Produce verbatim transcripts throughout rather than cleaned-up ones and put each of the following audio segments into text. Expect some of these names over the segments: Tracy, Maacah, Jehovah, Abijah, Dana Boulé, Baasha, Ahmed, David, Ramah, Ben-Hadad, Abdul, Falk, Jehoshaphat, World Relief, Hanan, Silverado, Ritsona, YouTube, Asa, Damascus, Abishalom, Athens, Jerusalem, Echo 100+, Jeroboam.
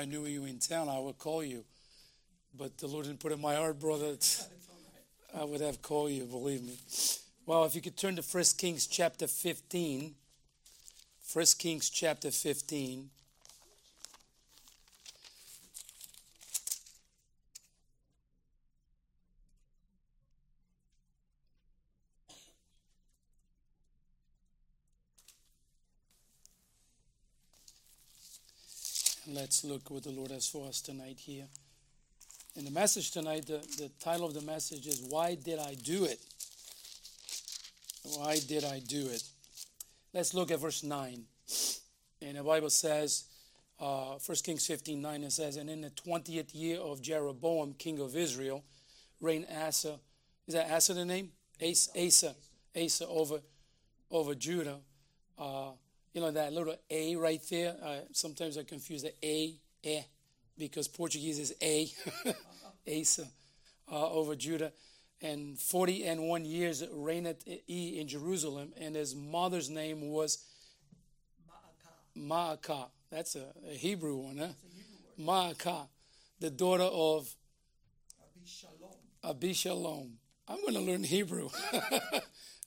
I knew you in town, I would call you. But the Lord didn't put in my heart, brother. I would have called you, believe me. Well, if you could turn to First Kings chapter fifteen. First Kings chapter fifteen. Let's look what the Lord has for us tonight here. In the message tonight, the, the title of the message is, Why Did I Do It? Why did I do it? Let's look at verse nine. And the Bible says, uh, First Kings fifteen nine, it says, And in the twentieth year of Jeroboam, king of Israel, reigned Asa. Is that Asa the name? Asa, Asa, Asa over, over Judah. Uh, You know, that little A right there, uh, sometimes I confuse the A, eh, because Portuguese is A, Asa, uh, over Judah. And forty and one years reigned he in Jerusalem, and his mother's name was Maacah. Maacah. That's a, a Hebrew one, huh? Hebrew Maacah, the daughter of Abishalom. Abishalom. I'm going to learn Hebrew.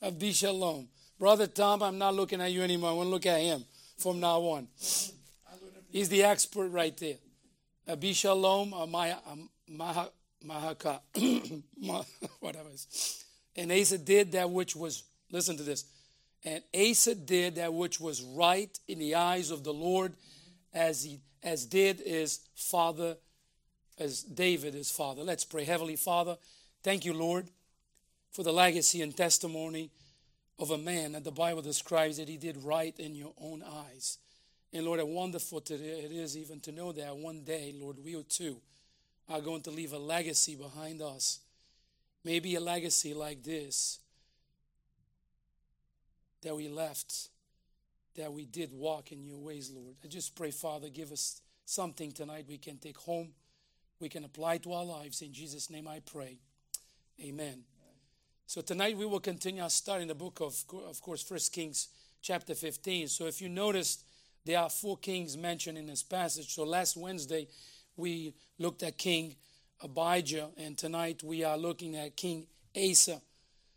Abishalom. Brother Tom, I'm not looking at you anymore. I want to look at him from now on. He's the expert right there. Abishalom, Maacah, whatever it is. And Asa did that which was, listen to this. And Asa did that which was right in the eyes of the Lord, as he as did his father, as David his father. Let's pray. Heavenly Father, thank you, Lord, for the legacy and testimony of a man that the Bible describes that he did right in your own eyes. And Lord, how wonderful it is even to know that one day, Lord, we too are going to leave a legacy behind us. Maybe a legacy like this, that we left, that we did walk in your ways, Lord. I just pray, Father, give us something tonight we can take home, we can apply to our lives. In Jesus' name I pray. Amen. So tonight we will continue our study in the book of, of course, First Kings chapter fifteen. So if you noticed, there are four kings mentioned in this passage. So last Wednesday we looked at King Abijah, and tonight we are looking at King Asa.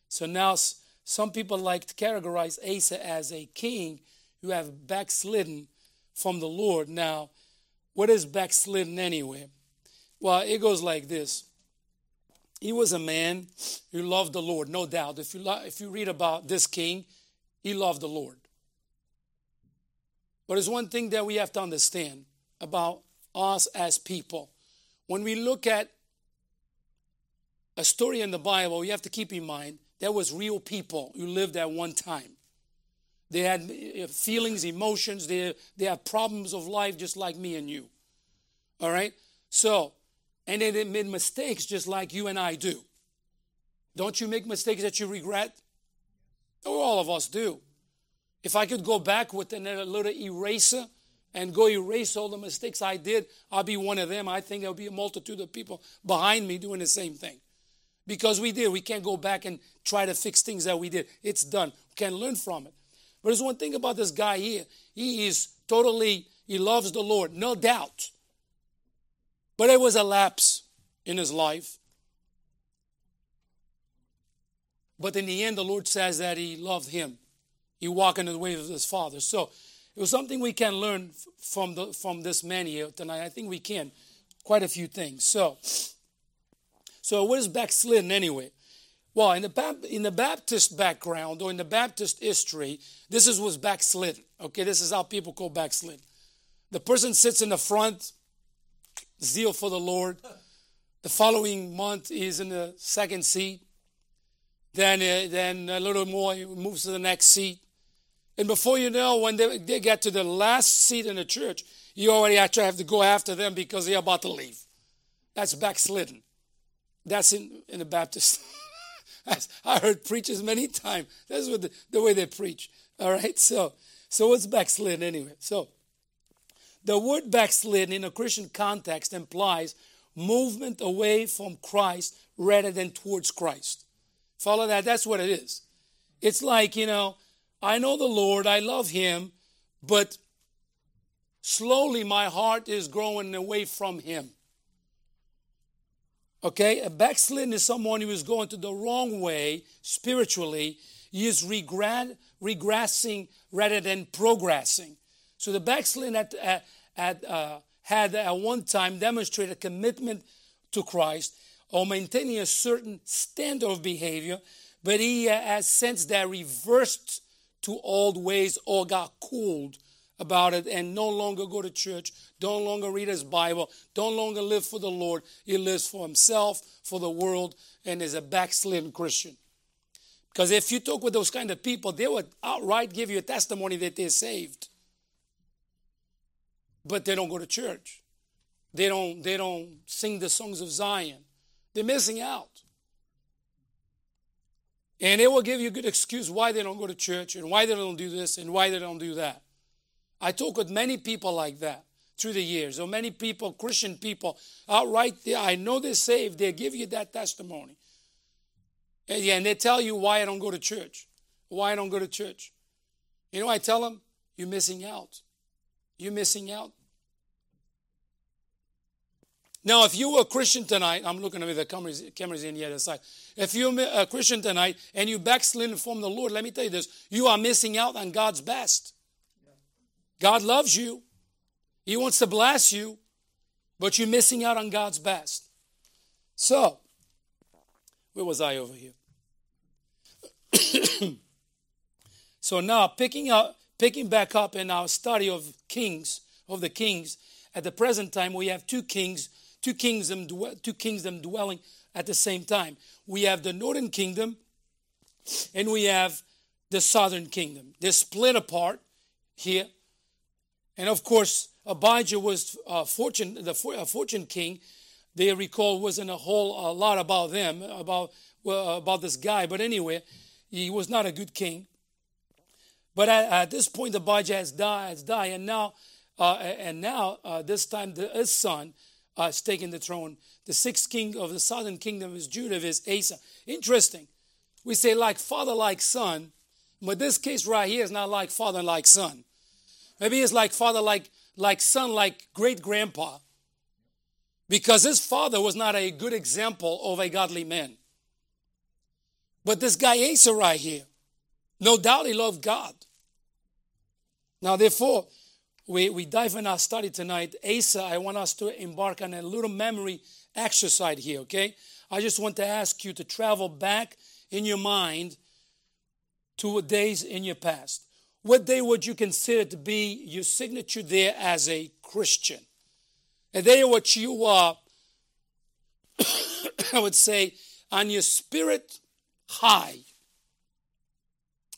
So now some people like to categorize Asa as a king who have backslidden from the Lord. Now, what is backslidden anyway? Well, it goes like this. He was a man who loved the Lord, no doubt. If you lo- if you read about this king, he loved the Lord. But there's one thing that we have to understand about us as people. When we look at a story in the Bible, you have to keep in mind there was real people who lived at one time. They had feelings, emotions. They, they had problems of life just like me and you. All right? So, and they made mistakes just like you and I do. Don't you make mistakes that you regret? Oh, all of us do. If I could go back with a little eraser and go erase all the mistakes I did, I'll be one of them. I think there'll be a multitude of people behind me doing the same thing. Because we did. We can't go back and try to fix things that we did. It's done. We can learn from it. But there's one thing about this guy here. He is totally, he loves the Lord, no doubt. But it was a lapse in his life. But in the end, the Lord says that he loved him. He walked in the way of his father. So it was something we can learn from the, from this man here tonight. I think we can. Quite a few things. So, so what is backslidden anyway? Well, in the, in the Baptist background or in the Baptist history, this is what's backslidden. Okay, this is how people call backslidden. The person sits in the front, zeal for the Lord. The following month is in the second seat. Then, uh, then a little more, he moves to the next seat. And before you know, when they, they get to the last seat in the church, you already actually have to go after them because they're about to leave. That's backslidden. That's in, in the Baptist. I heard preachers many times. That's what the, the way they preach. All right? So, so what's backslidden anyway? So, the word backslidden in a Christian context implies movement away from Christ rather than towards Christ. Follow that? That's what it is. It's like, you know, I know the Lord, I love him, but Slowly my heart is growing away from him. Okay, a backslidden is someone who is going to the wrong way spiritually. He is regret, regressing rather than progressing. So the backslidden at, at, at, uh, had at one time demonstrated commitment to Christ or maintaining a certain standard of behavior, but he uh, has since that reversed to old ways or got cooled about it and no longer go to church, don't longer read his Bible, don't longer live for the Lord. He lives for himself, for the world, and is a backslidden Christian. Because if you talk with those kind of people, they would outright give you a testimony that they're saved. But they don't go to church. They don't, they don't sing the songs of Zion. They're missing out. And they will give you a good excuse why they don't go to church and why they don't do this and why they don't do that. I talk with many people like that through the years, or many people, Christian people, outright, there, I know they're saved, they give you that testimony. And, yeah, and they tell you why I don't go to church, why I don't go to church. You know, I tell them, you're missing out. You're missing out. Now, if you were a Christian tonight, I'm looking at the cameras, cameras in the other side. If you're a Christian tonight and you backslidden from the Lord, let me tell you this, you are missing out on God's best. God loves you. He wants to bless you, but you're missing out on God's best. So, where was I over here? So now, picking up, picking back up in our study of kings, of the kings, at the present time we have two kings, two kingdoms, two kingdoms dwelling at the same time. We have the northern kingdom, and we have the southern kingdom. They're split apart here. And of course, Abijah was uh, fortune, the for, uh, fortune king. They recall wasn't a whole a lot about them, about well, about this guy. But anyway, he was not a good king. But at, at this point, Abijah has died, has died, and now, uh, and now uh, this time, the, his son uh, is taking the throne. The sixth king of the southern kingdom is Judah, is Asa. Interesting. We say like father, like son, but this case right here is not like father, like son. Maybe it's like father, like like son, like great-grandpa. Because his father was not a good example of a godly man. But this guy Asa right here, no doubt he loved God. Now, therefore, we, we dive in our study tonight. Asa, I want us to embark on a little memory exercise here, okay? I just want to ask you to travel back in your mind to days in your past. What day would you consider to be your signature there as a Christian? A day which you are, I would say, on your spirit high.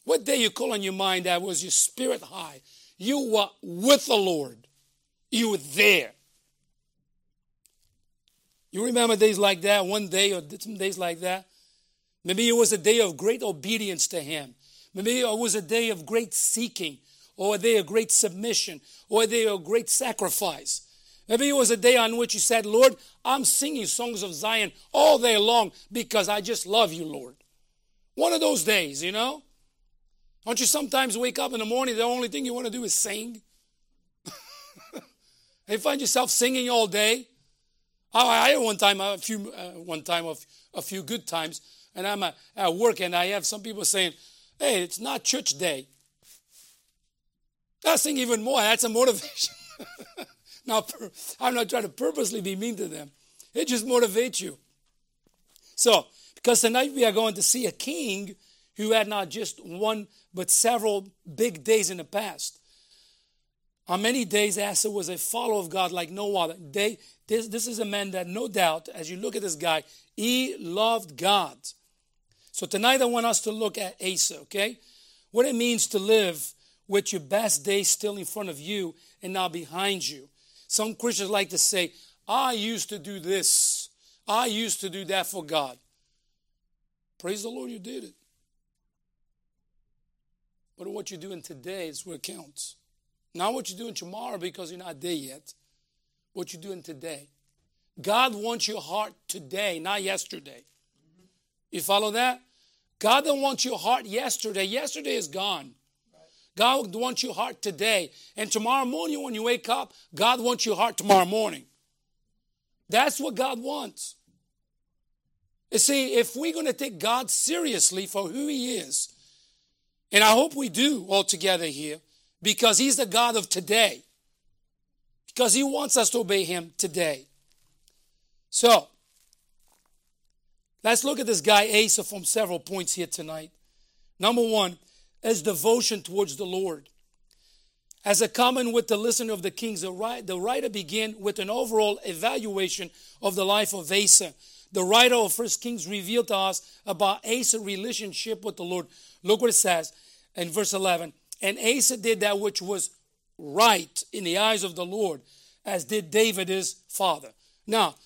What day you call on your mind that was your spirit high? You were with the Lord. You were there. You remember days like that, one day or some days like that? Maybe it was a day of great obedience to him. Maybe it was a day of great seeking, or a day of great submission, or a day of great sacrifice. Maybe it was a day on which you said, Lord, I'm singing songs of Zion all day long because I just love you, Lord. One of those days, you know? Don't you sometimes wake up in the morning, the only thing you want to do is sing? You find yourself singing all day. I, I one time, a few, uh, one time, a, a few good times, and I'm uh, at work and I have some people saying, hey, it's not church day. I sing even more. That's a motivation. Now, I'm not trying to purposely be mean to them. It just motivates you. So, because tonight we are going to see a king who had not just one, but several big days in the past. On many days, Asa was a follower of God like no other. They, this, this is a man that no doubt, as you look at this guy, he loved God. So tonight I want us to look at Asa, okay? What it means to live with your best days still in front of you and not behind you. Some Christians like to say, I used to do this. I used to do that for God. Praise the Lord, you did it. But what you're doing today is what counts. Not what you're doing tomorrow because you're not there yet. What you're doing today. God wants your heart today, not yesterday. You follow that? God don't want your heart yesterday. Yesterday is gone. God wants your heart today. And tomorrow morning when you wake up, God wants your heart tomorrow morning. That's what God wants. You see, if we're going to take God seriously for who he is, and I hope we do all together here, because he's the God of today, because he wants us to obey him today. So, let's look at this guy Asa from several points here tonight. Number one, his devotion towards the Lord. As a comment with the listener of the Kings, the writer began with an overall evaluation of the life of Asa. The writer of First Kings revealed to us about Asa's relationship with the Lord. Look what it says in verse eleven. And Asa did that which was right in the eyes of the Lord, as did David his father. Now,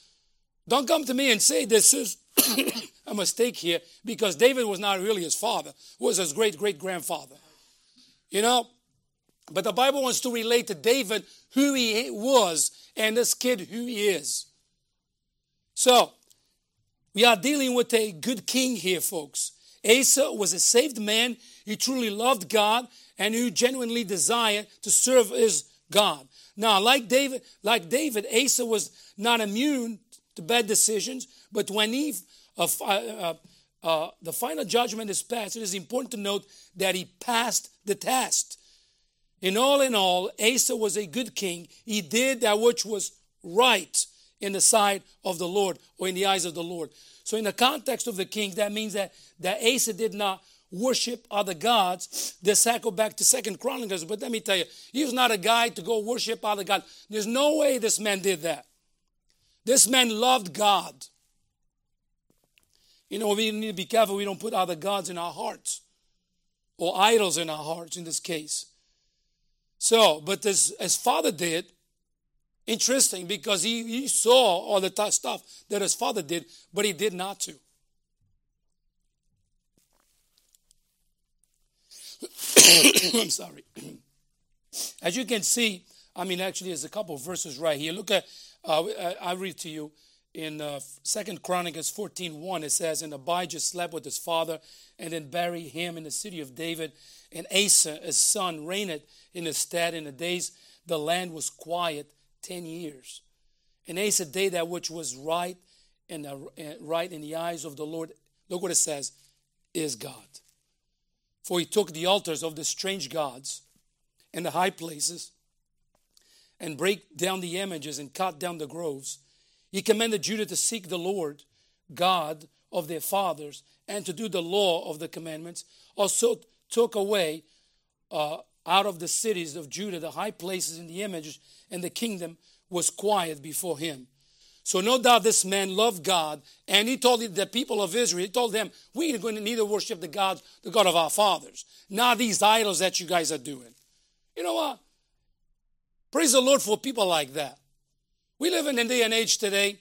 don't come to me and say this is a mistake here, because David was not really his father, was his great-great-grandfather. You know, but the Bible wants to relate to David who he was and this kid who he is. So, we are dealing with a good king here, folks. Asa was a saved man. He truly loved God and who genuinely desired to serve his God. Now, like David, like David, Asa was not immune to bad decisions, but when he, uh, uh, uh, the final judgment is passed, it is important to note that he passed the test. In all in all, Asa was a good king. He did that which was right in the sight of the Lord, or in the eyes of the Lord. So in the context of the king, that means that, that Asa did not worship other gods. This I go back to Second Chronicles, but let me tell you, he was not a guy to go worship other gods. There's no way this man did that. This man loved God. You know, we need to be careful we don't put other gods in our hearts, or idols in our hearts in this case. So, but this, as father did, interesting, because he, he saw all the t- stuff that his father did, but he did not to. I'm sorry. As you can see, I mean, actually, there's a couple of verses right here. Look at, uh, I read to you in uh, Second Chronicles fourteen one. It says, and Abijah slept with his father and then buried him in the city of David. And Asa, his son, reigned in his stead. In the days the land was quiet ten years. And Asa did that which was right and right in the eyes of the Lord. Look what it says, is God. For he took the altars of the strange gods and the high places and break down the images and cut down the groves. He commanded Judah to seek the Lord, God of their fathers, and to do the law of the commandments. Also took away uh, out of the cities of Judah the high places and the images, and the kingdom was quiet before him. So no doubt this man loved God, and he told the people of Israel, he told them, we are going to need to worship the God, the God of our fathers, not these idols that you guys are doing. You know what? Praise the Lord for people like that. We live in a day and age today.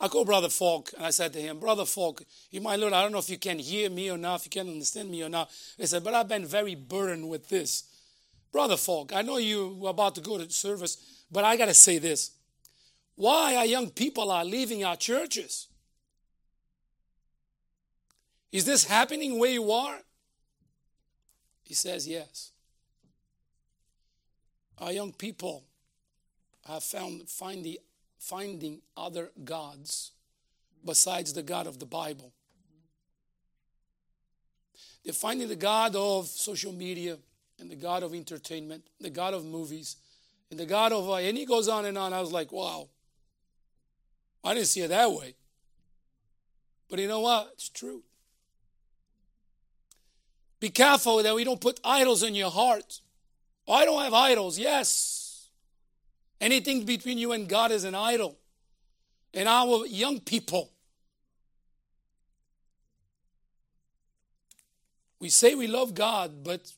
I called Brother Falk, and I said to him, Brother Falk, you might learn, I don't know if you can hear me or not, if you can understand me or not. He said, but I've been very burdened with this. Brother Falk, I know you were about to go to service, but I got to say this. Why our young people are leaving our churches? Is this happening where you are? He says yes. Our young people have found finding, finding other gods besides the God of the Bible. They're finding the God of social media, and the God of entertainment, the God of movies, and the God of, uh, and he goes on and on. I was like, wow, I didn't see it that way. But you know what? It's true. Be careful that we don't put idols in your heart. Oh, I don't have idols. Yes. Anything between you and God is an idol. And our young people, we say we love God, but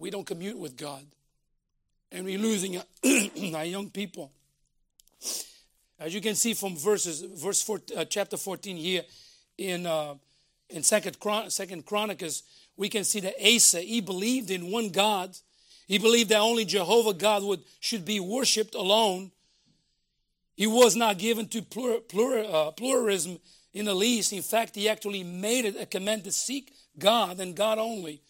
we don't commute with God, and we're losing our young people. As you can see from verses, verse four, uh, chapter fourteen here in uh, in Second Chron- Second Chronicles, we can see that Asa, he believed in one God. He believed that only Jehovah God would should be worshipped alone. He was not given to plur, plur, uh, pluralism in the least. In fact, he actually made it a command to seek God and God only.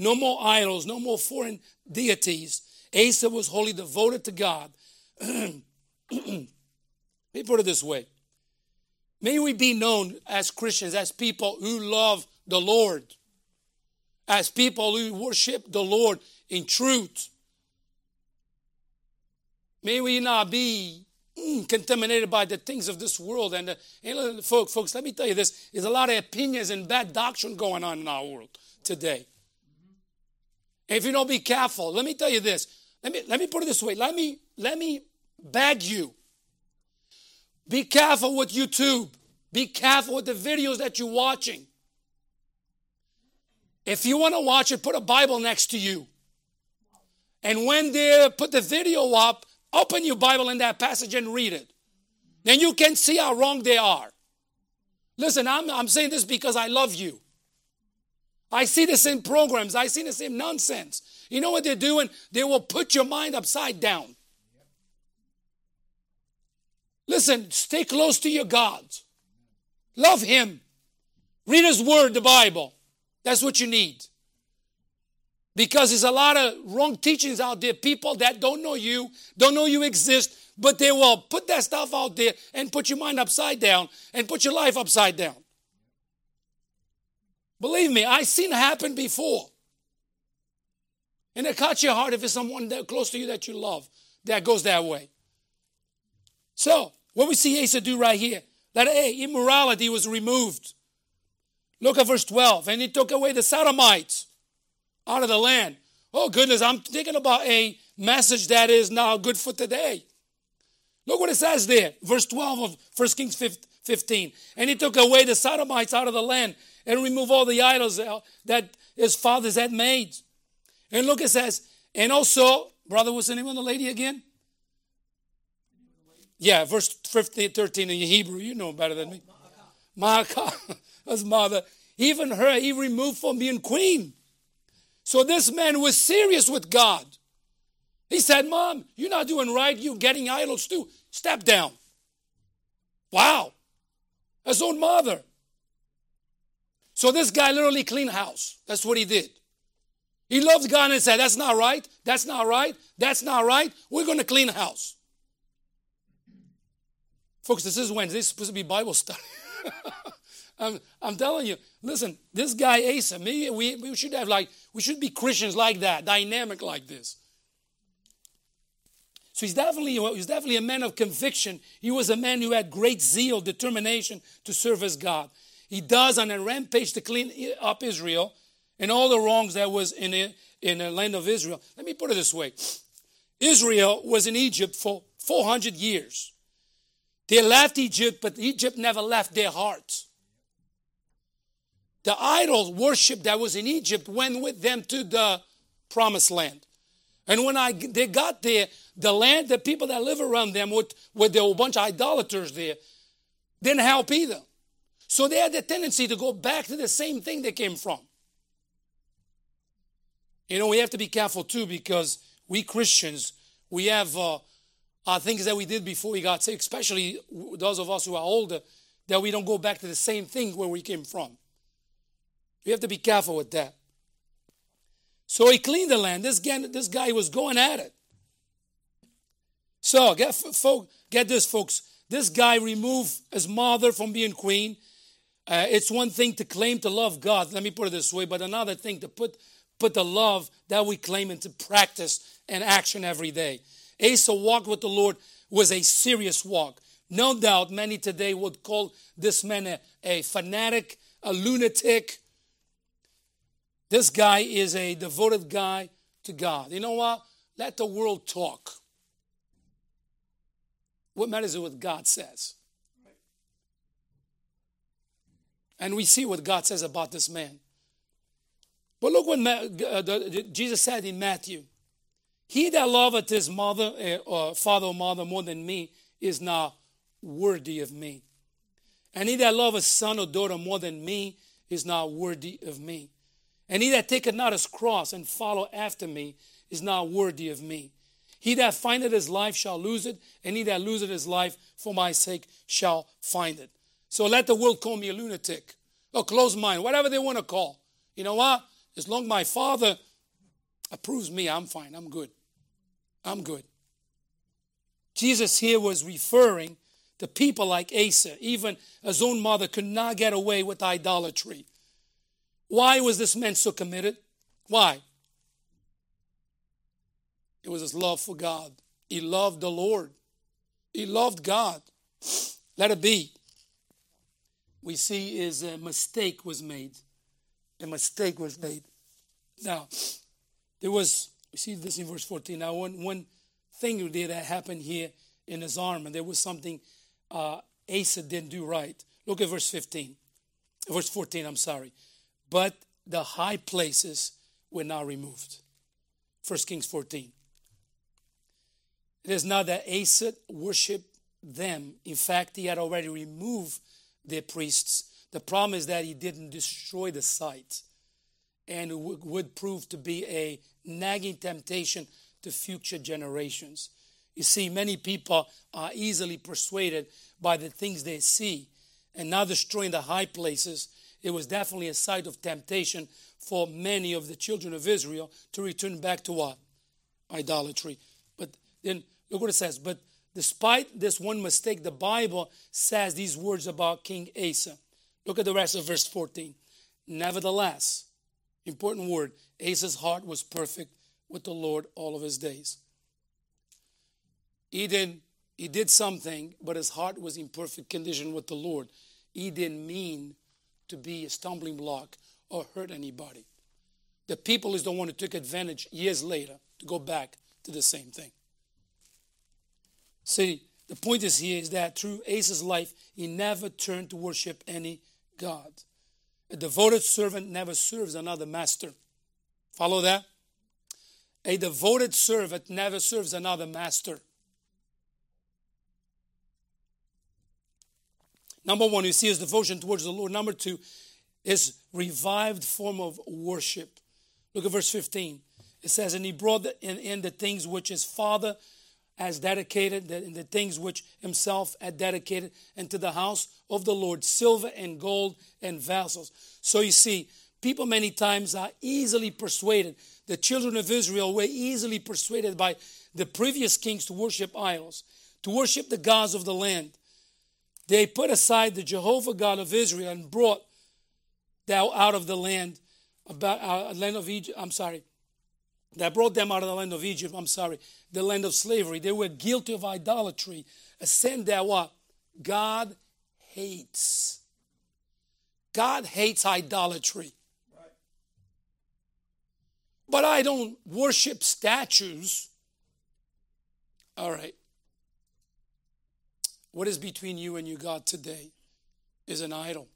No more idols, no more foreign deities. Asa was wholly devoted to God. Let me put it this way. May we be known as Christians, as people who love the Lord, as people who worship the Lord in truth. May we not be mm, contaminated by the things of this world. And, uh, and folks, folks, let me tell you this. There's a lot of opinions and bad doctrine going on in our world today. If you don't be careful, let me tell you this. Let me, let me put it this way. Let me, let me beg you. Be careful with YouTube. Be careful with the videos that you're watching. If you want to watch it, put a Bible next to you. And when they put the video up, open your Bible in that passage and read it. Then you can see how wrong they are. Listen, I'm, I'm saying this because I love you. I see the same programs. I see the same nonsense. You know what they're doing? They will put your mind upside down. Listen, stay close to your God. Love him. Read his word, the Bible. That's what you need. Because there's a lot of wrong teachings out there. People that don't know you, don't know you exist, but they will put that stuff out there and put your mind upside down and put your life upside down. Believe me, I've seen it happen before. And it cuts your heart if it's someone that close to you that you love that goes that way. So, what we see Asa do right here, that A, immorality was removed. Look at verse twelve. And he took away the sodomites out of the land. Oh, goodness, I'm thinking about a message that is now good for today. Look what it says there, verse twelve of First Kings fifteen. And he took away the sodomites out of the land and removed all the idols that his fathers had made. And look, it says, and also, brother, what's the name of the lady again? Yeah, verse fifteen, thirteen in Hebrew, you know better than me. Maacah, his mother, even her he removed from being queen. So this man was serious with God. He said, Mom, you're not doing right. You're getting idols too. Step down. Wow. His own mother. So this guy literally cleaned house. That's what he did. He loved God and said, that's not right. That's not right. That's not right. We're going to clean house. Folks, this is Wednesday. This is supposed to be Bible study. I'm, I'm telling you. Listen, this guy Asa. Maybe we, we should have like we should be Christians like that, dynamic like this. So he's definitely he's definitely a man of conviction. He was a man who had great zeal, determination to serve as God. He does on a rampage to clean up Israel and all the wrongs that was in it, in the land of Israel. Let me put it this way: Israel was in Egypt for four hundred years. They left Egypt, but Egypt never left their hearts. The idol worship that was in Egypt went with them to the promised land. And when I, they got there, the land, the people that live around them, with, with there were a bunch of idolaters there, didn't help either. So they had the tendency to go back to the same thing they came from. You know, we have to be careful too, because we Christians, we have... Uh, Uh, things that we did before we got saved, especially those of us who are older, that we don't go back to the same thing where we came from. We have to be careful with that. So he cleaned the land. This guy, this guy was going at it. So get, folk, get this, folks. This guy removed his mother from being queen. Uh, it's one thing to claim to love God. Let me put it this way. But another thing to put, put the love that we claim into practice and action every day. Asa walked with the Lord was a serious walk. No doubt many today would call this man a, a fanatic, a lunatic. This guy is a devoted guy to God. You know what? Let the world talk. What matters is what God says. And we see what God says about this man. But look what Ma- uh, the, Jesus said in Matthew. He that loveth his mother, or father or mother more than me is not worthy of me. And he that loveth son or daughter more than me is not worthy of me. And he that taketh not his cross and follow after me is not worthy of me. He that findeth his life shall lose it, and he that loseth his life for my sake shall find it. So let the world call me a lunatic, or close mind, whatever they want to call. You know what? As long as my father approves me, I'm fine. I'm good. I'm good. Jesus here was referring to people like Asa. Even his own mother could not get away with idolatry. Why was this man so committed? Why? It was his love for God. He loved the Lord. He loved God. Let it be. We see is a mistake was made. A mistake was made. Now, there was, we see this in verse fourteen. Now, one, one thing that happened here in his arm, and there was something uh, Asa didn't do right. Look at verse fifteen. Verse fourteen, I'm sorry. But the high places were now removed. First Kings fourteen. It is not that Asa worshipped them. In fact, he had already removed their priests. The problem is that he didn't destroy the site, and it would prove to be a nagging temptation to future generations. You see, many people are easily persuaded by the things they see, and now destroying the high places, it was definitely a site of temptation for many of the children of Israel to return back to what? Idolatry. But then look what it says. But despite this one mistake, the Bible says these words about King Asa. Look at the rest of verse fourteen. Nevertheless, important word, Asa's heart was perfect with the Lord all of his days. He did, he did something, but his heart was in perfect condition with the Lord. He didn't mean to be a stumbling block or hurt anybody. The people is the one who took advantage years later to go back to the same thing. See, the point is here is that through Asa's life, he never turned to worship any god. A devoted servant never serves another master. Follow that? A devoted servant never serves another master. Number one, you see his devotion towards the Lord. Number two, his revived form of worship. Look at verse fifteen. It says, and he brought in, in the things which his father has dedicated, and the things which himself had dedicated, and to the house of the Lord, silver and gold and vessels. So you see, people many times are easily persuaded. The children of Israel were easily persuaded by the previous kings to worship idols, to worship the gods of the land. They put aside the Jehovah God of Israel and brought thou out of the land, about uh, land of Egypt. I'm sorry. That brought them out of the land of Egypt, I'm sorry, the land of slavery. They were guilty of idolatry, a sin that what? God hates. God hates idolatry. Right. But I don't worship statues. All right. What is between you and your God today is an idol.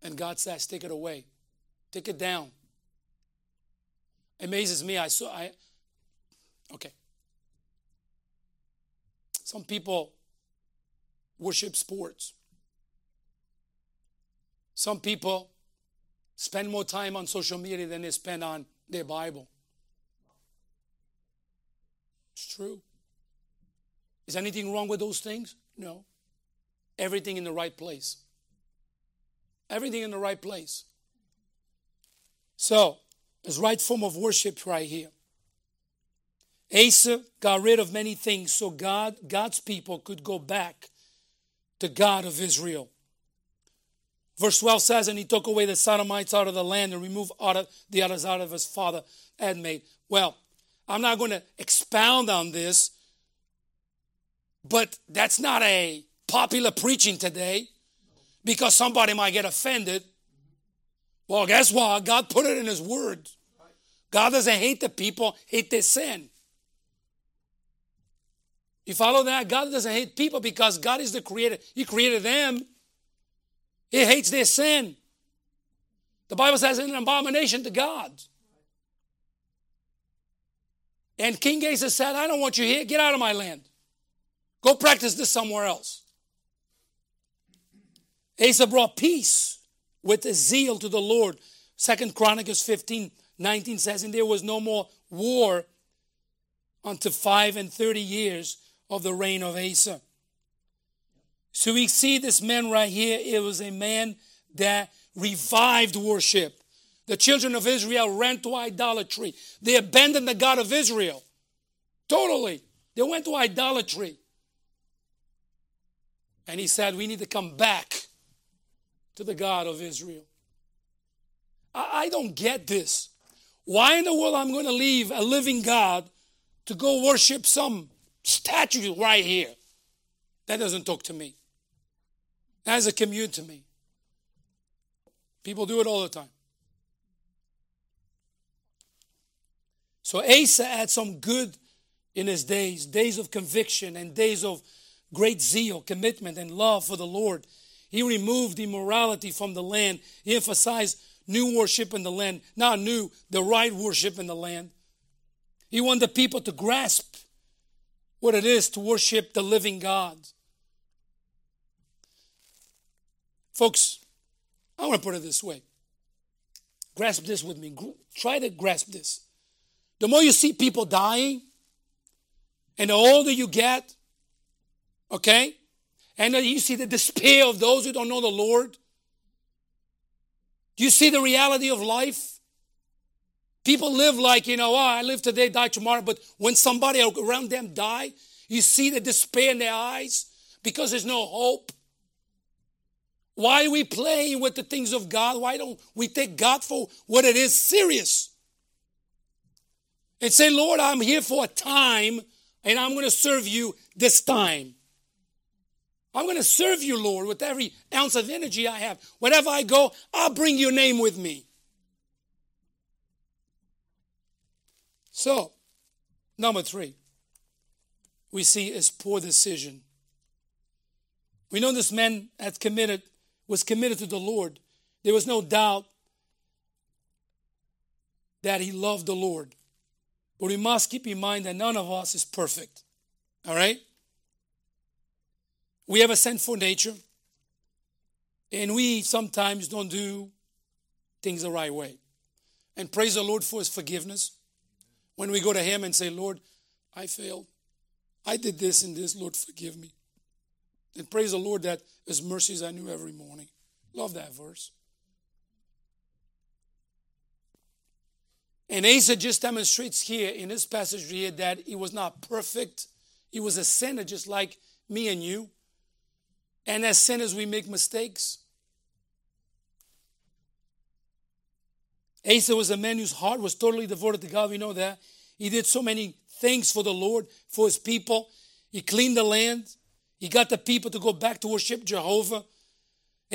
And God says, take it away. Take it down. Amazes me. I saw, I, okay. Some people worship sports. Some people spend more time on social media than they spend on their Bible. It's true. Is anything wrong with those things? No. Everything in the right place. Everything in the right place. So, his right form of worship right here. Asa got rid of many things so God, God's people could go back to God of Israel. Verse twelve says, and he took away the Sodomites out of the land and removed out of the others out of his father had made. Well, I'm not going to expound on this, but that's not a popular preaching today because somebody might get offended. Well, guess what? God put it in his word. God doesn't hate the people, hate their sin. You follow that? God doesn't hate people because God is the creator. He created them. He hates their sin. The Bible says it's an abomination to God. And King Asa said, I don't want you here. Get out of my land. Go practice this somewhere else. Asa brought peace with a zeal to the Lord. Second Chronicles fifteen nineteen says, and there was no more war until five and thirty years of the reign of Asa. So we see this man right here, it was a man that revived worship. The children of Israel ran to idolatry. They abandoned the God of Israel. Totally. They went to idolatry. And he said, we need to come back to the God of Israel. I, I don't get this. Why in the world I'm going to leave a living God to go worship some statue right here? That doesn't talk to me. That doesn't commune to me. People do it all the time. So Asa had some good in his days, days of conviction and days of great zeal, commitment, and love for the Lord. He removed immorality from the land. He emphasized new worship in the land. Not new, the right worship in the land. He wanted the people to grasp what it is to worship the living God. Folks, I want to put it this way. Grasp this with me. Try to grasp this. The more you see people dying, and the older you get, okay, and you see the despair of those who don't know the Lord. Do you see the reality of life? People live like, you know, oh, I live today, die tomorrow. But when somebody around them die, you see the despair in their eyes because there's no hope. Why are we playing with the things of God? Why don't we take God for what it is serious? And say, Lord, I'm here for a time and I'm going to serve you this time. I'm going to serve you, Lord, with every ounce of energy I have. Wherever I go, I'll bring your name with me. So, number three, we see is poor decision. We know this man had committed, was committed to the Lord. There was no doubt that he loved the Lord. But we must keep in mind that none of us is perfect. All right? We have a sinful nature, and we sometimes don't do things the right way. And praise the Lord for his forgiveness. When we go to him and say, Lord, I failed. I did this and this. Lord, forgive me. And praise the Lord that his mercies I knew every morning. Love that verse. And Asa just demonstrates here in this passage here that he was not perfect. He was a sinner just like me and you. And as sinners, we make mistakes. Asa was a man whose heart was totally devoted to God. We know that. He did so many things for the Lord, for his people. He cleaned the land. He got the people to go back to worship Jehovah.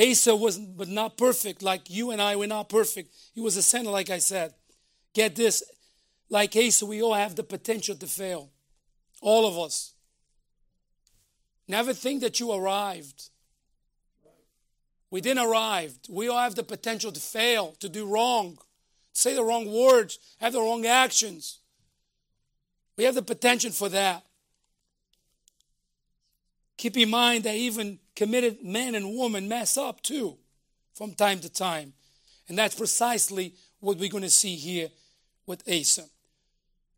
Asa was but not perfect, like you and I were not perfect. He was a sinner, like I said. Get this. Like Asa, we all have the potential to fail. All of us. Never think that you arrived. We didn't arrive. We all have the potential to fail, to do wrong, say the wrong words, have the wrong actions. We have the potential for that. Keep in mind that even committed men and women mess up too from time to time. And that's precisely what we're going to see here with Asa.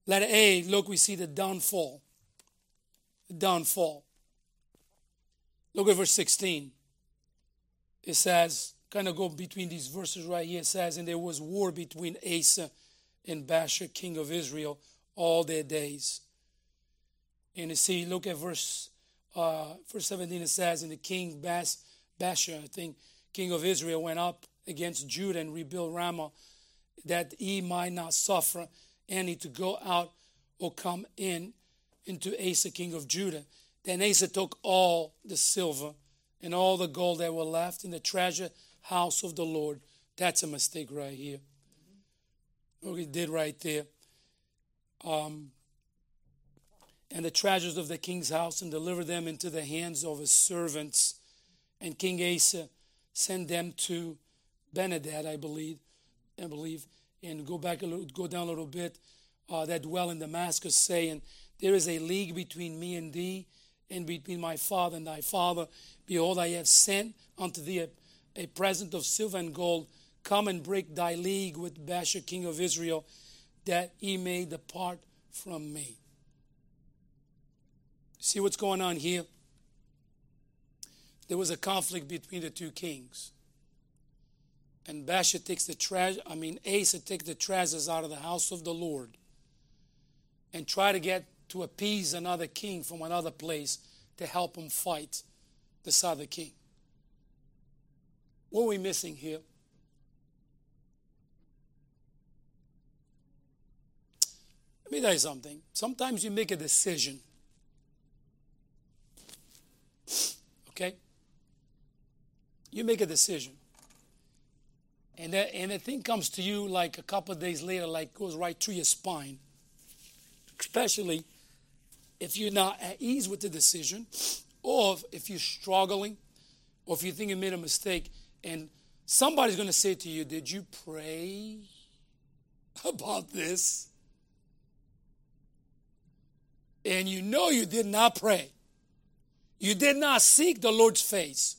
Letter A, look, we see the downfall. The downfall. Look at verse sixteen. It says, kind of go between these verses right here. It says, and there was war between Asa and Baasha, king of Israel, all their days. And you see, look at verse uh, verse seventeen. It says, and the king Bas- Baasha, I think, king of Israel, went up against Judah and rebuilt Ramah, that he might not suffer any to go out or come in into Asa, king of Judah. Then Asa took all the silver and all the gold that were left in the treasure house of the Lord. That's a mistake right here. Look what he did right there. Um, and the treasures of the king's house, and delivered them into the hands of his servants. And King Asa sent them to Ben-Hadad, I believe. I believe. And go back a little, go down a little bit. Uh, that dwell in Damascus, saying, there is a league between me and thee, and between my father and thy father. Behold, I have sent unto thee a, a present of silver and gold. Come and break thy league with Baasha, king of Israel, that he may depart from me. See what's going on here? There was a conflict between the two kings. And Baasha takes the treasure, I mean, Asa takes the treasures out of the house of the Lord and try to get to appease another king from another place to help him fight this other king. What are we missing here? Let me tell you something. Sometimes you make a decision. Okay? You make a decision. And that, and the thing comes to you like a couple of days later, like goes right through your spine. Especially if you're not at ease with the decision, or if you're struggling, or if you think you made a mistake, and somebody's going to say to you, did you pray about this? And you know you did not pray. You did not seek the Lord's face.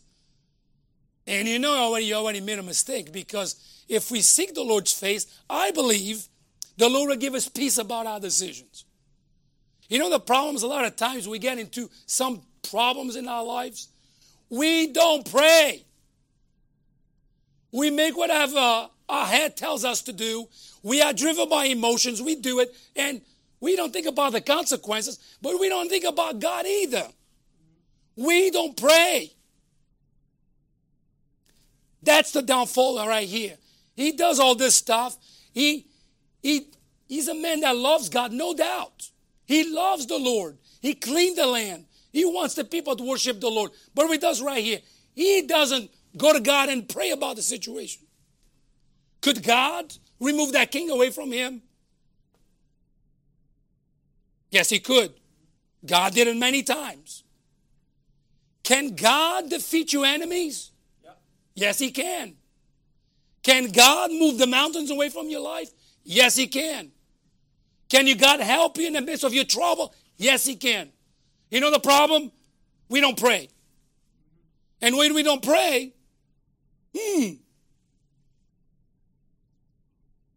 And you know already, you already made a mistake, because if we seek the Lord's face, I believe the Lord will give us peace about our decisions. You know the problems, a lot of times we get into some problems in our lives. We don't pray. We make whatever our head tells us to do. We are driven by emotions. We do it, and we don't think about the consequences, but we don't think about God either. We don't pray. That's the downfall right here. He does all this stuff. He, he, he's a man that loves God, no doubt. He loves the Lord. He cleaned the land. He wants the people to worship the Lord. But what he does right here, he doesn't go to God and pray about the situation. Could God remove that king away from him? Yes, he could. God did it many times. Can God defeat your enemies? Yep. Yes, he can. Can God move the mountains away from your life? Yes, he can. Can you God help you in the midst of your trouble? Yes, he can. You know the problem? We don't pray. And when we don't pray, hmm,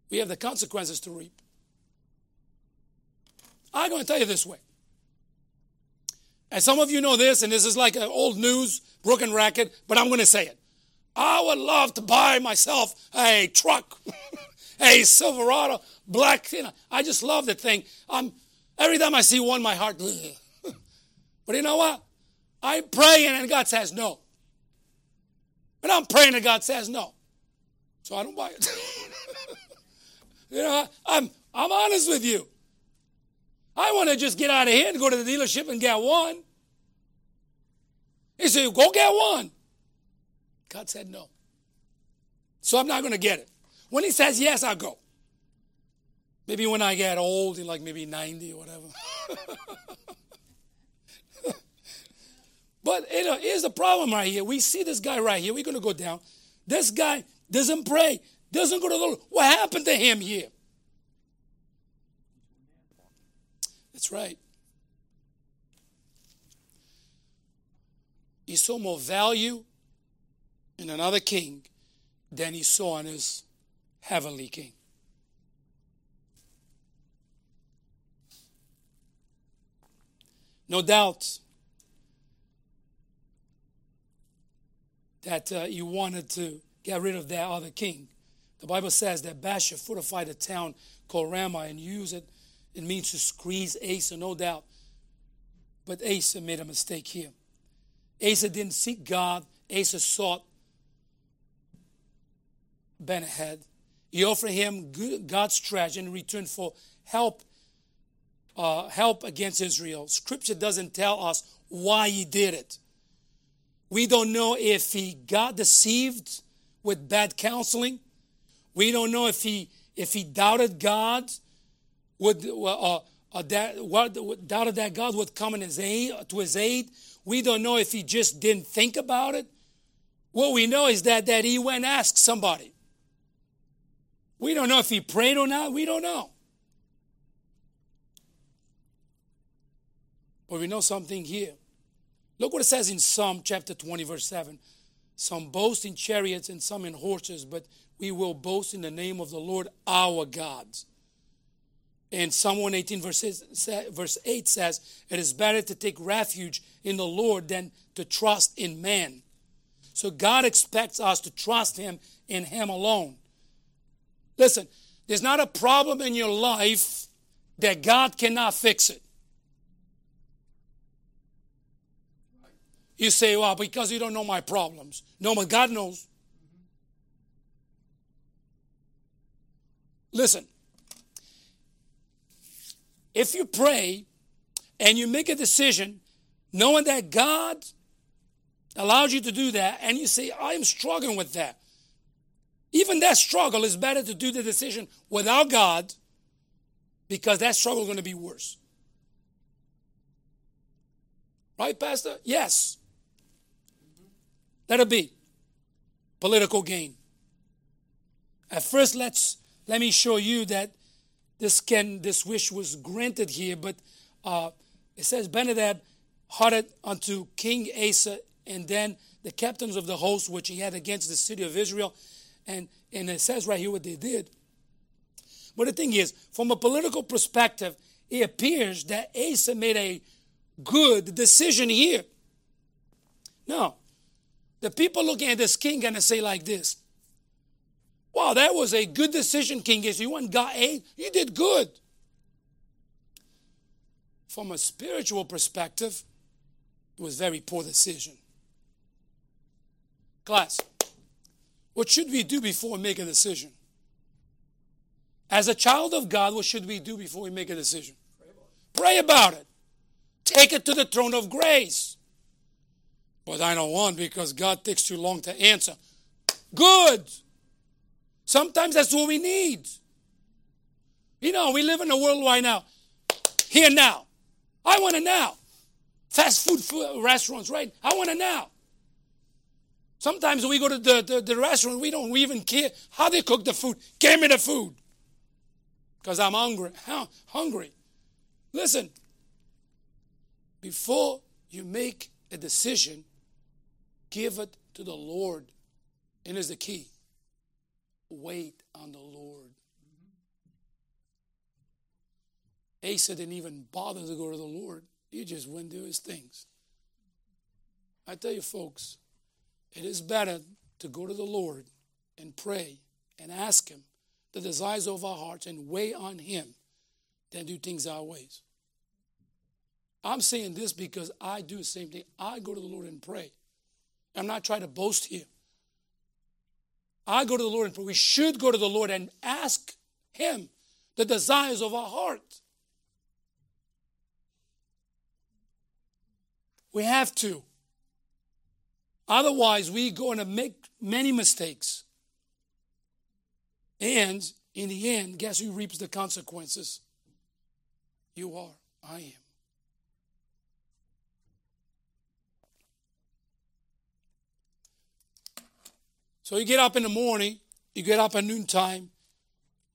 we have the consequences to reap. I'm going to tell you this way. And some of you know this, and this is like an old news, broken record, but I'm going to say it. I would love to buy myself a truck, a Silverado, black, you know, I just love the thing. I'm, every time I see one, my heart, but you know what? I'm praying and God says no. And I'm praying and God says no. So I don't buy it. You know, I'm, I'm honest with you. I want to just get out of here and go to the dealership and get one. He said, go get one. God said no. So I'm not going to get it. When he says yes, I'll go. Maybe when I get old, like maybe ninety or whatever. But you know, here's the problem right here. We see this guy right here. We're going to go down. This guy doesn't pray, doesn't go to the Lord. What happened to him here? That's right. He saw more value in another king than he saw in his heavenly king. No doubt that uh, he wanted to get rid of that other king. The Bible says that Baasha fortified a town called Ramah and used it. It means to squeeze Asa, no doubt. But Asa made a mistake here. Asa didn't seek God. Asa sought Ben-Hadad. He offered him God's treasure in return for help, uh, help against Israel. Scripture doesn't tell us why he did it. We don't know if he got deceived with bad counseling. We don't know if he if he doubted God. Would, uh, uh, that, what, doubted that God would come in his aid, to his aid. We don't know if he just didn't think about it. What we know is that, that he went and asked somebody. We don't know if he prayed or not. We don't know. But we know something here. Look what it says in Psalm chapter twenty, verse seven. Some boast in chariots and some in horses, but we will boast in the name of the Lord our God. And Psalm one eighteen verse eight says, it is better to take refuge in the Lord than to trust in man. So God expects us to trust him in him alone. Listen, there's not a problem in your life that God cannot fix it. You say, well, because you don't know my problems. No, but God knows. Listen, if you pray and you make a decision knowing that God allows you to do that, and you say, I am struggling with that, even that struggle is better to do the decision without God, because that struggle is going to be worse. Right, Pastor? Yes. Let it be. Political gain. At first, let's let me show you that this can this wish was granted here, but uh, it says Ben-Hadad hearkened unto King Asa, and then the captains of the host which he had against the city of Israel, and and it says right here what they did. But the thing is, from a political perspective, it appears that Asa made a good decision here. Now, the people looking at this king going to say like this, wow, that was a good decision, King Asa. You went and got aid. You did good. From a spiritual perspective, it was a very poor decision. Class, what should we do before we make a decision? As a child of God, what should we do before we make a decision? Pray about it. Take it to the throne of grace. But I don't want, because God takes too long to answer. Good. Sometimes that's what we need. You know, we live in a world right now. Here now. I want it now. Fast food, food restaurants, right? I want it now. Sometimes we go to the, the, the restaurant, we don't we even care how they cook the food. Give me the food. Because I'm hungry. Huh? Hungry. Listen. Before you make a decision, give it to the Lord. And here's the key. Wait on the Lord. Asa didn't even bother to go to the Lord. He just went to his things. I tell you, folks, it is better to go to the Lord and pray and ask him the desires of our hearts and wait on him than do things our ways. I'm saying this because I do the same thing. I go to the Lord and pray. I'm not trying to boast here. I go to the Lord and pray. We should go to the Lord and ask him the desires of our heart. We have to. Otherwise, we're going to make many mistakes. And in the end, guess who reaps the consequences? You are. I am. So you get up in the morning, you get up at noontime,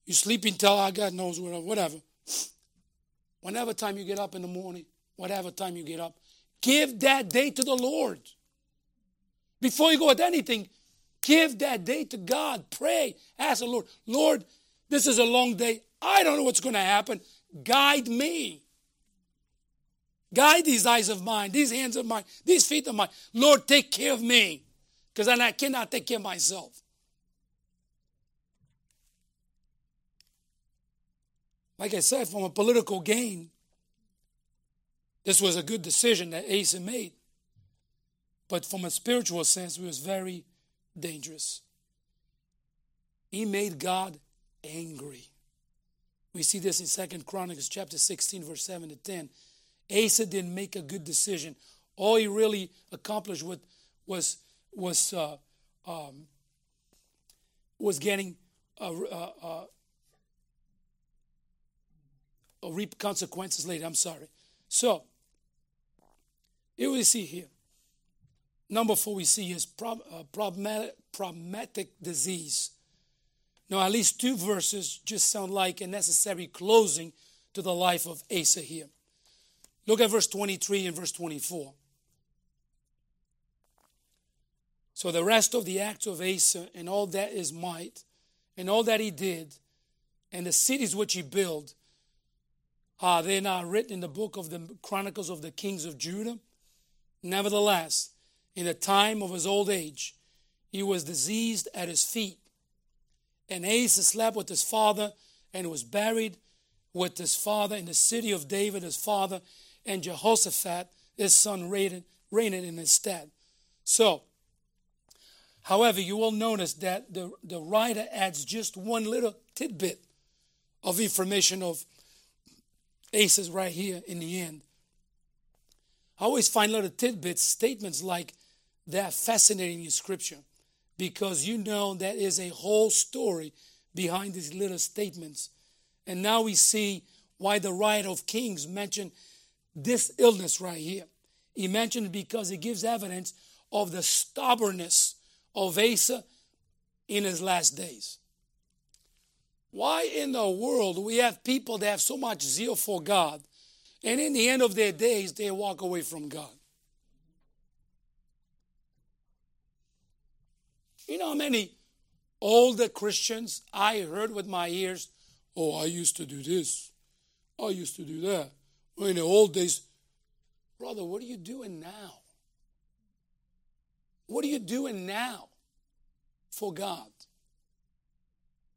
you sleep until oh, God knows whatever, whatever. Whenever time you get up in the morning, whatever time you get up, give that day to the Lord. Before you go with anything, give that day to God. Pray, ask the Lord, Lord, this is a long day. I don't know what's going to happen. Guide me. Guide these eyes of mine, these hands of mine, these feet of mine. Lord, take care of me. Because I cannot take care of myself. Like I said, from a political gain, this was a good decision that Asa made. But from a spiritual sense, it was very dangerous. He made God angry. We see this in Second Chronicles chapter sixteen, verse seven to ten. Asa didn't make a good decision. All he really accomplished was was uh, um, was getting uh, uh, uh, uh, reap consequences later. I'm sorry. So, here we see here. Number four we see is prob- uh, problematic, problematic disease. Now, at least two verses just sound like a necessary closing to the life of Asa here. Look at verse twenty-three and verse twenty-four. So the rest of the acts of Asa and all that his might and all that he did and the cities which he built, are they not written in the book of the Chronicles of the Kings of Judah? Nevertheless, in the time of his old age, he was diseased at his feet And Asa slept with his father and was buried with his father in the city of David, his father, and Jehoshaphat, his son, reigned, reigned in his stead. So, however, you will notice that the, the writer adds just one little tidbit of information of Asa's right here in the end. I always find little tidbits, statements like that fascinating in Scripture, because you know that is a whole story behind these little statements. And now we see why the writer of Kings mentioned this illness right here. He mentioned it because it gives evidence of the stubbornness of Asa in his last days. Why in the world do we have people that have so much zeal for God, and in the end of their days, they walk away from God? You know how many older Christians I heard with my ears, oh, I used to do this, I used to do that. Well, in the old days, brother, what are you doing now? What are you doing now for God?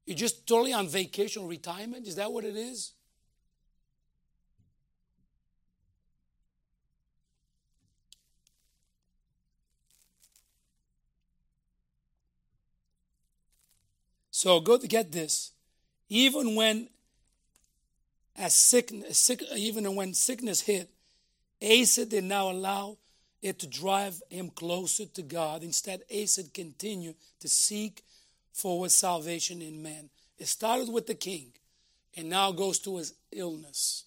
You're just totally on vacation, retirement? Is that what it is? So go to get this. Even when a sickness, sick, even when sickness hit, Asa did not allow it to drive him closer to God. Instead, Asa continued to seek for his salvation in man. It started with the king, and now goes to his illness.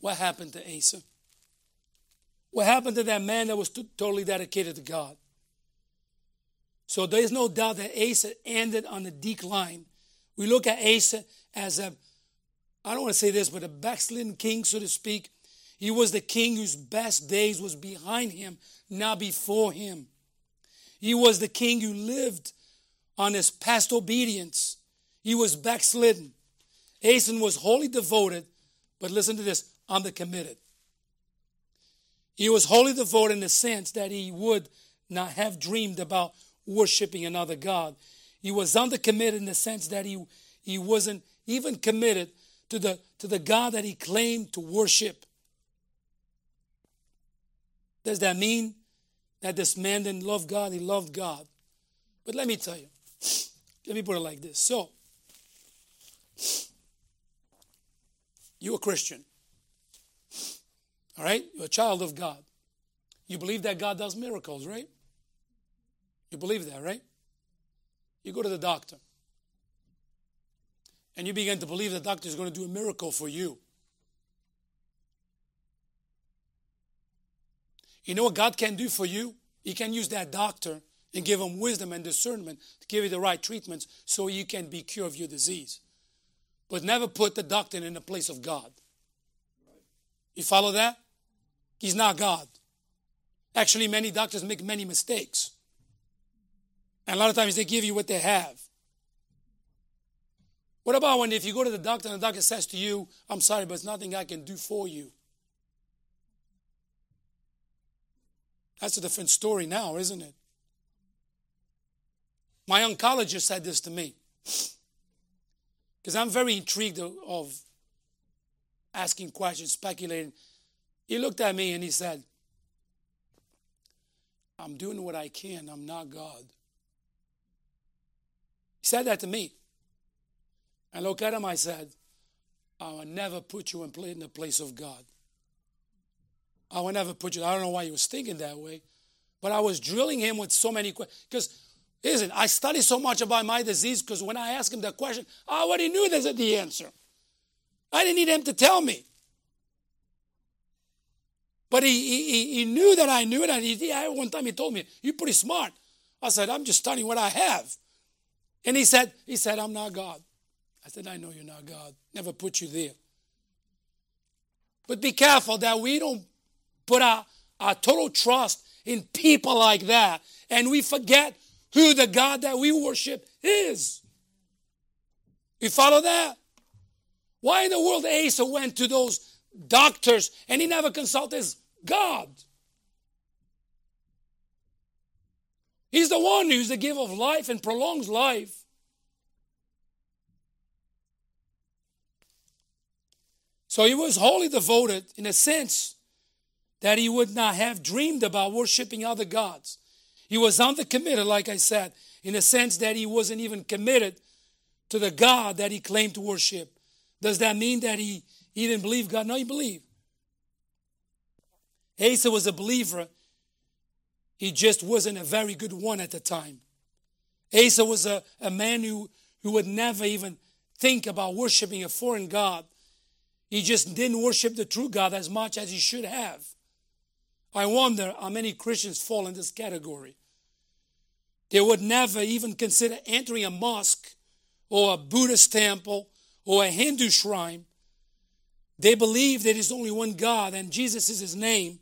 What happened to Asa? What happened to that man that was totally dedicated to God? So there is no doubt that Asa ended on the decline. We look at Asa as a, I don't want to say this, but a backslidden king, so to speak. He was the king whose best days was behind him, not before him. He was the king who lived on his past obedience. He was backslidden. Asa was wholly devoted, but listen to this, undercommitted. He was wholly devoted in the sense that he would not have dreamed about worshipping another god. He was undercommitted in the sense that he he wasn't even committed to the to the God that he claimed to worship. Does that mean that this man didn't love God? He loved God. But let me tell you. Let me put it like this. So, you're a Christian. All right? You're a child of God. You believe that God does miracles, right? You believe that, right? You go to the doctor. And you begin to believe the doctor is going to do a miracle for you. You know what God can do for you? He can use that doctor and give him wisdom and discernment to give you the right treatments so you can be cured of your disease. But never put the doctor in the place of God. You follow that? He's not God. Actually, many doctors make many mistakes. And a lot of times they give you what they have. What about when if you go to the doctor and the doctor says to you, I'm sorry, but there's nothing I can do for you? That's a different story now, isn't it? My oncologist said this to me. Because I'm very intrigued of asking questions, speculating. He looked at me and he said, I'm doing what I can. I'm not God. He said that to me. I looked at him, I said, I will never put you in, play, in the place of God. I will never put you, I don't know why he was thinking that way, but I was drilling him with so many questions. Because, isn't I studied so much about my disease because when I asked him that question, I already knew this is the answer. I didn't need him to tell me. But he he, he knew that I knew it, and he, one time he told me, you're pretty smart. I said, I'm just studying what I have. And he said, he said, I'm not God. I said, I know you're not God. Never put you there. But be careful that we don't put our, our total trust in people like that. And we forget who the God that we worship is. You follow that? Why in the world Asa went to those doctors and he never consulted his God? He's the one who's the giver of life and prolongs life. So he was wholly devoted in a sense that he would not have dreamed about worshiping other gods. He was undercommitted, like I said, in a sense that he wasn't even committed to the God that he claimed to worship. Does that mean that he even believed God? No, he believed. Asa was a believer. He just wasn't a very good one at the time. Asa was a, a man who, who would never even think about worshiping a foreign God. He just didn't worship the true God as much as he should have. I wonder how many Christians fall in this category. They would never even consider entering a mosque or a Buddhist temple or a Hindu shrine. They believe there is only one God and Jesus is his name.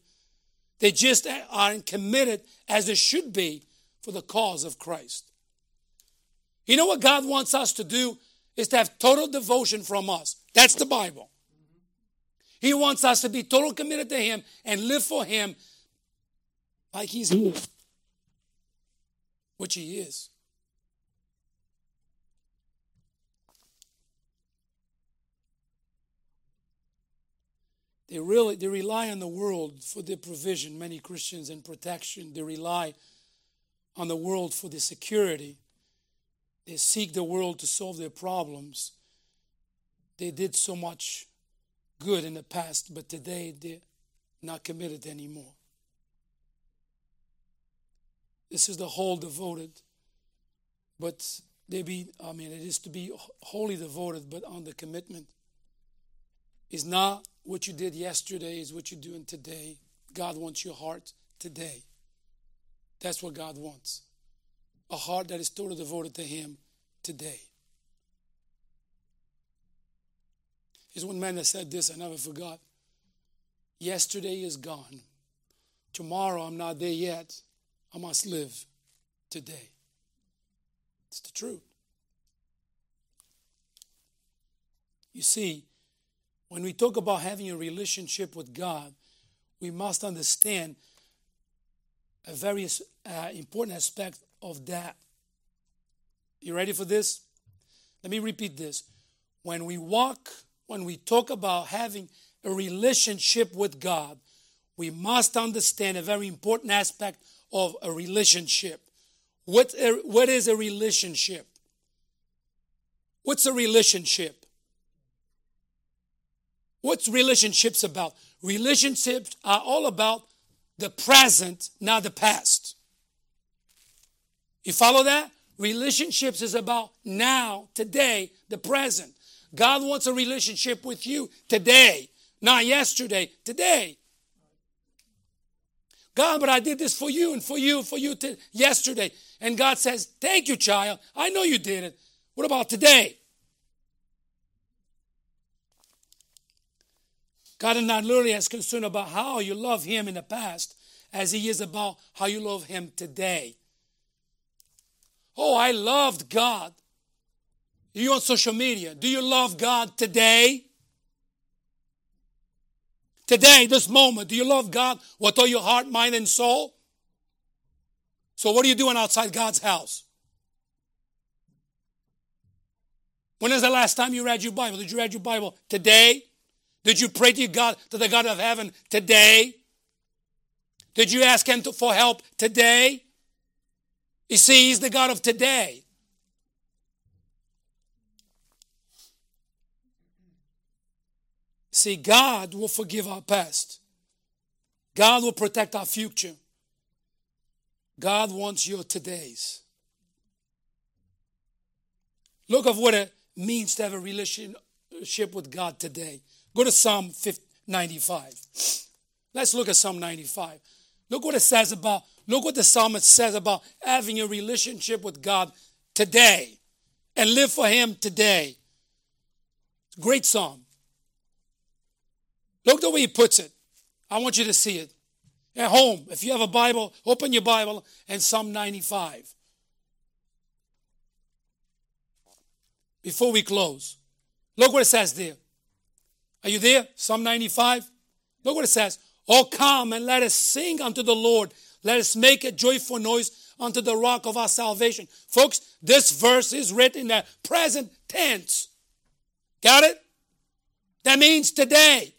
They just aren't committed as they should be for the cause of Christ. You know what God wants us to do is to have total devotion from us. That's the Bible. He wants us to be totally committed to him and live for him like he's here, which he is. They really, they rely on the world for their provision, many Christians, and protection. They rely on the world for their security. They seek the world to solve their problems. They did so much good in the past, but today they're not committed anymore. This is the whole devoted, but they be, I mean, it is to be wholly devoted, but on the commitment. It's not what you did yesterday, it's what you're doing today. God wants your heart today. That's what God wants. A heart that is totally devoted to him today. There's one man that said this, I never forgot. Yesterday is gone. Tomorrow, I'm not there yet. I must live today. It's the truth. You see, when we talk about having a relationship with God, we must understand a very uh, important aspect of that. You ready for this? Let me repeat this. When we walk When we talk about having a relationship with God, we must understand a very important aspect of a relationship. What, what is a relationship? What's a relationship? What's relationships about? Relationships are all about the present, not the past. You follow that? Relationships is about now, today, the present. God wants a relationship with you today, not yesterday, today. God, but I did this for you and for you and for you t- yesterday. And God says, thank you, child. I know you did it. What about today? God is not literally as concerned about how you love him in the past as he is about how you love him today. Oh, I loved God. You on social media, do you love God today? Today, this moment, do you love God with all your heart, mind, and soul? So what are you doing outside God's house? When is the last time you read your Bible? Did you read your Bible today? Did you pray to God, to the God of heaven today? Did you ask him to, for help today? You see, he's the God of today. See, God will forgive our past. God will protect our future. God wants your todays. Look at what it means to have a relationship with God today. Go to Psalm ninety-five. Let's look at Psalm ninety-five. Look what it says about, look what the psalmist says about having a relationship with God today and live for him today. Great psalm. Look the way he puts it. I want you to see it. At home, if you have a Bible, open your Bible and Psalm ninety-five. Before we close, look what it says there. Are you there? Psalm ninety-five. Look what it says. Oh, come and let us sing unto the Lord. Let us make a joyful noise unto the rock of our salvation. Folks, this verse is written in the present tense. Got it? That means today.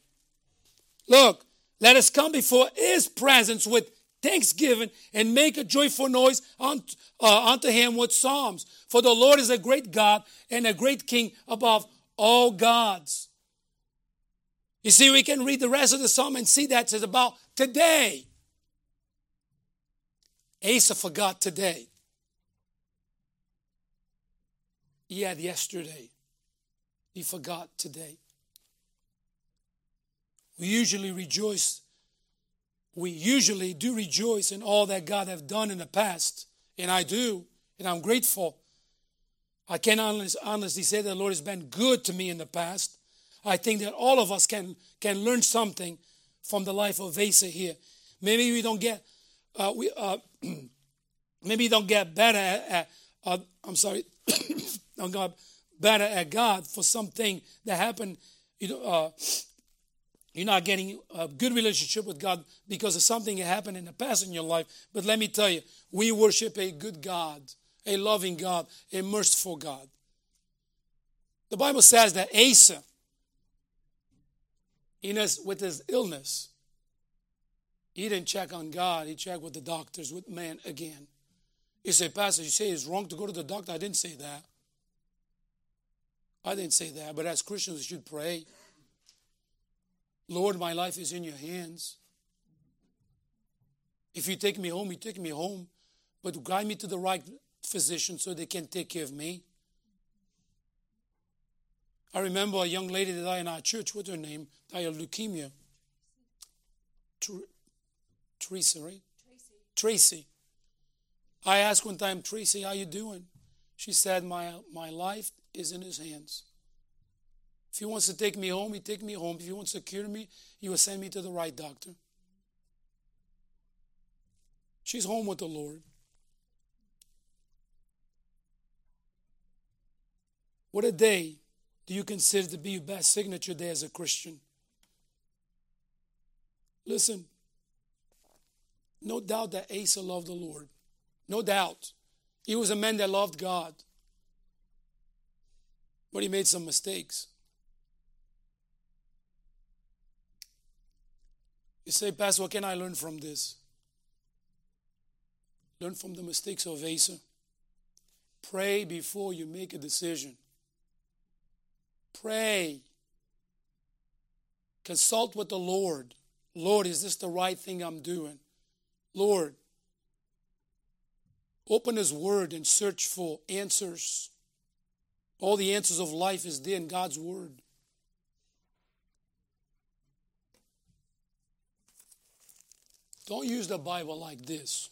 Look, let us come before his presence with thanksgiving and make a joyful noise unto, uh, unto him with psalms. For the Lord is a great God and a great king above all gods. You see, we can read the rest of the psalm and see that it's about today. Asa forgot today. He had yesterday. He forgot today. We usually rejoice. We usually do rejoice in all that God has done in the past. And I do. And I'm grateful. I can honestly say that the Lord has been good to me in the past. I think that all of us can, can learn something from the life of Asa here. Maybe we don't get... Uh, we uh, maybe you don't get better at, at uh, I'm sorry, don't get better at God for something that happened. You know, uh, you're not getting a good relationship with God because of something that happened in the past in your life. But let me tell you, we worship a good God, a loving God, a merciful God. The Bible says that Asa, in his, with his illness, he didn't check on God. He checked with the doctors, with man again. You say, Pastor, you say it's wrong to go to the doctor. I didn't say that. I didn't say that. But as Christians, we should pray. Lord, my life is in your hands. If you take me home, you take me home. But guide me to the right physician so they can take care of me. I remember a young lady that died in our church. What's her name? Died of leukemia. Teresa, right? Tracy. Tracy. I asked one time, Tracy, how you doing? She said, my, my life is in his hands. If he wants to take me home, he take me home. If he wants to cure me, he will send me to the right doctor. She's home with the Lord. What a day do you consider to be your best signature day as a Christian? Listen. No doubt that Asa loved the Lord. No doubt. He was a man that loved God. But he made some mistakes. You say, Pastor, what can I learn from this? Learn from the mistakes of Asa. Pray before you make a decision. Pray. Consult with the Lord. Lord, is this the right thing I'm doing? Lord, open his word and search for answers. All the answers of life is there in God's word. Don't use the Bible like this.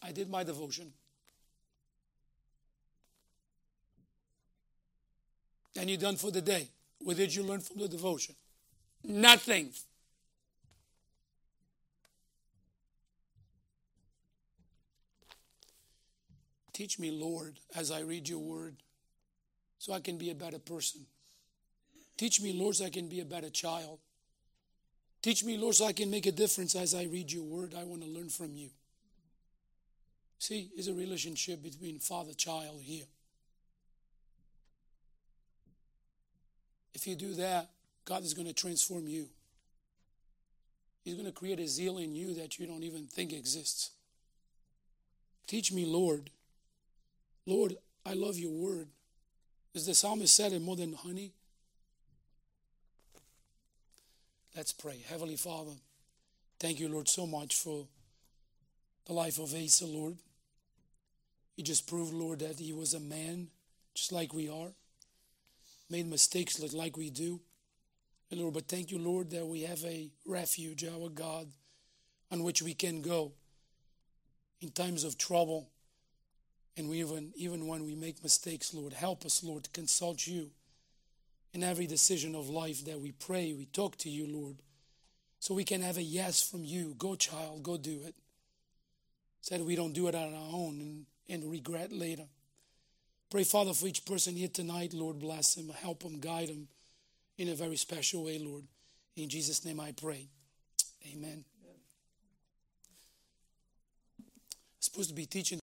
I did my devotion. And you're done for the day. What did you learn from the devotion? Nothing. Teach me, Lord, as I read your word, so I can be a better person. Teach me, Lord, so I can be a better child. Teach me, Lord, so I can make a difference as I read your word. I want to learn from you. See, there's a relationship between father and child here. If you do that, God is going to transform you. He's going to create a zeal in you that you don't even think exists. Teach me, Lord. Lord, I love your word. As the psalmist said, it more than honey. Let's pray. Heavenly Father, thank you, Lord, so much for the life of Asa, Lord. You just proved, Lord, that he was a man just like we are. Made mistakes like we do. And Lord, but thank you, Lord, that we have a refuge, our God, on which we can go in times of trouble. And we even, even when we make mistakes, Lord, help us, Lord, to consult you in every decision of life that we pray, we talk to you, Lord, so we can have a yes from you. Go, child, go do it. So that we don't do it on our own and, and regret later. Pray, Father, for each person here tonight, Lord, bless him, help him, guide him in a very special way, Lord. In Jesus' name I pray. Amen. Amen. Supposed to be teaching.